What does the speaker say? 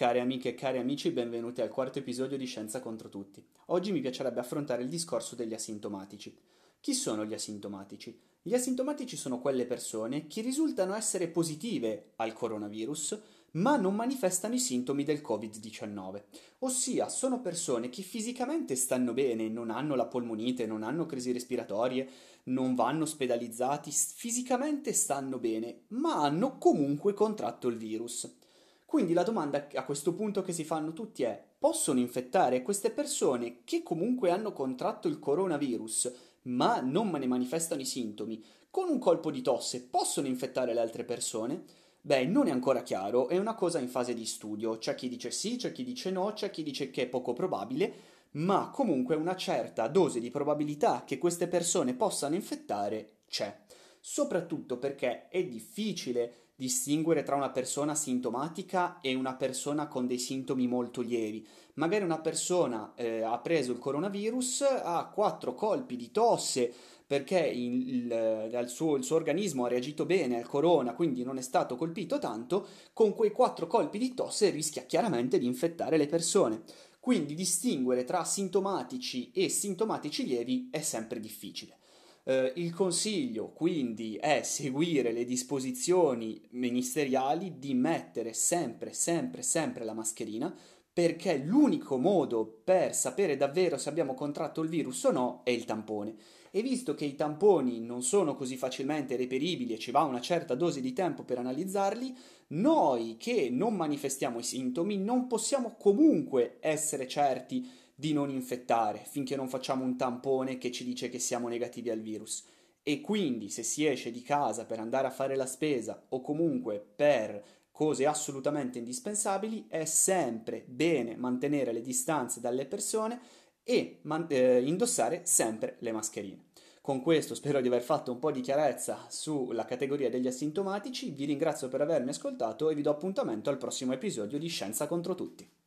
Cari amiche e cari amici, benvenuti al quarto episodio di Scienza Contro Tutti. Oggi mi piacerebbe affrontare il discorso degli asintomatici. Chi sono gli asintomatici? Gli asintomatici sono quelle persone che risultano essere positive al coronavirus, ma non manifestano i sintomi del Covid-19. Ossia, sono persone che fisicamente stanno bene, non hanno la polmonite, non hanno crisi respiratorie, non vanno ospedalizzati, fisicamente stanno bene, ma hanno comunque contratto il virus. Quindi la domanda a questo punto che si fanno tutti è: possono infettare queste persone che comunque hanno contratto il coronavirus ma non ne manifestano i sintomi? Con un colpo di tosse possono infettare le altre persone? Beh, non è ancora chiaro, è una cosa in fase di studio. C'è chi dice sì, c'è chi dice no, c'è chi dice che è poco probabile, ma comunque una certa dose di probabilità che queste persone possano infettare c'è. Soprattutto perché è difficile distinguere tra una persona sintomatica e una persona con dei sintomi molto lievi. Magari una persona ha preso il coronavirus, ha 4 colpi di tosse perché il suo organismo ha reagito bene al corona, quindi non è stato colpito tanto. Con quei 4 colpi di tosse rischia chiaramente di infettare le persone. Quindi distinguere tra sintomatici e sintomatici lievi è sempre difficile. Il consiglio quindi è seguire le disposizioni ministeriali di mettere sempre la mascherina, perché l'unico modo per sapere davvero se abbiamo contratto il virus o no è il tampone. E visto che i tamponi non sono così facilmente reperibili e ci va una certa dose di tempo per analizzarli, noi che non manifestiamo i sintomi non possiamo comunque essere certi di non infettare finché non facciamo un tampone che ci dice che siamo negativi al virus. E quindi se si esce di casa per andare a fare la spesa o comunque per cose assolutamente indispensabili, è sempre bene mantenere le distanze dalle persone e indossare sempre le mascherine. Con questo spero di aver fatto un po' di chiarezza sulla categoria degli asintomatici. Vi ringrazio per avermi ascoltato e vi do appuntamento al prossimo episodio di Scienza Contro Tutti.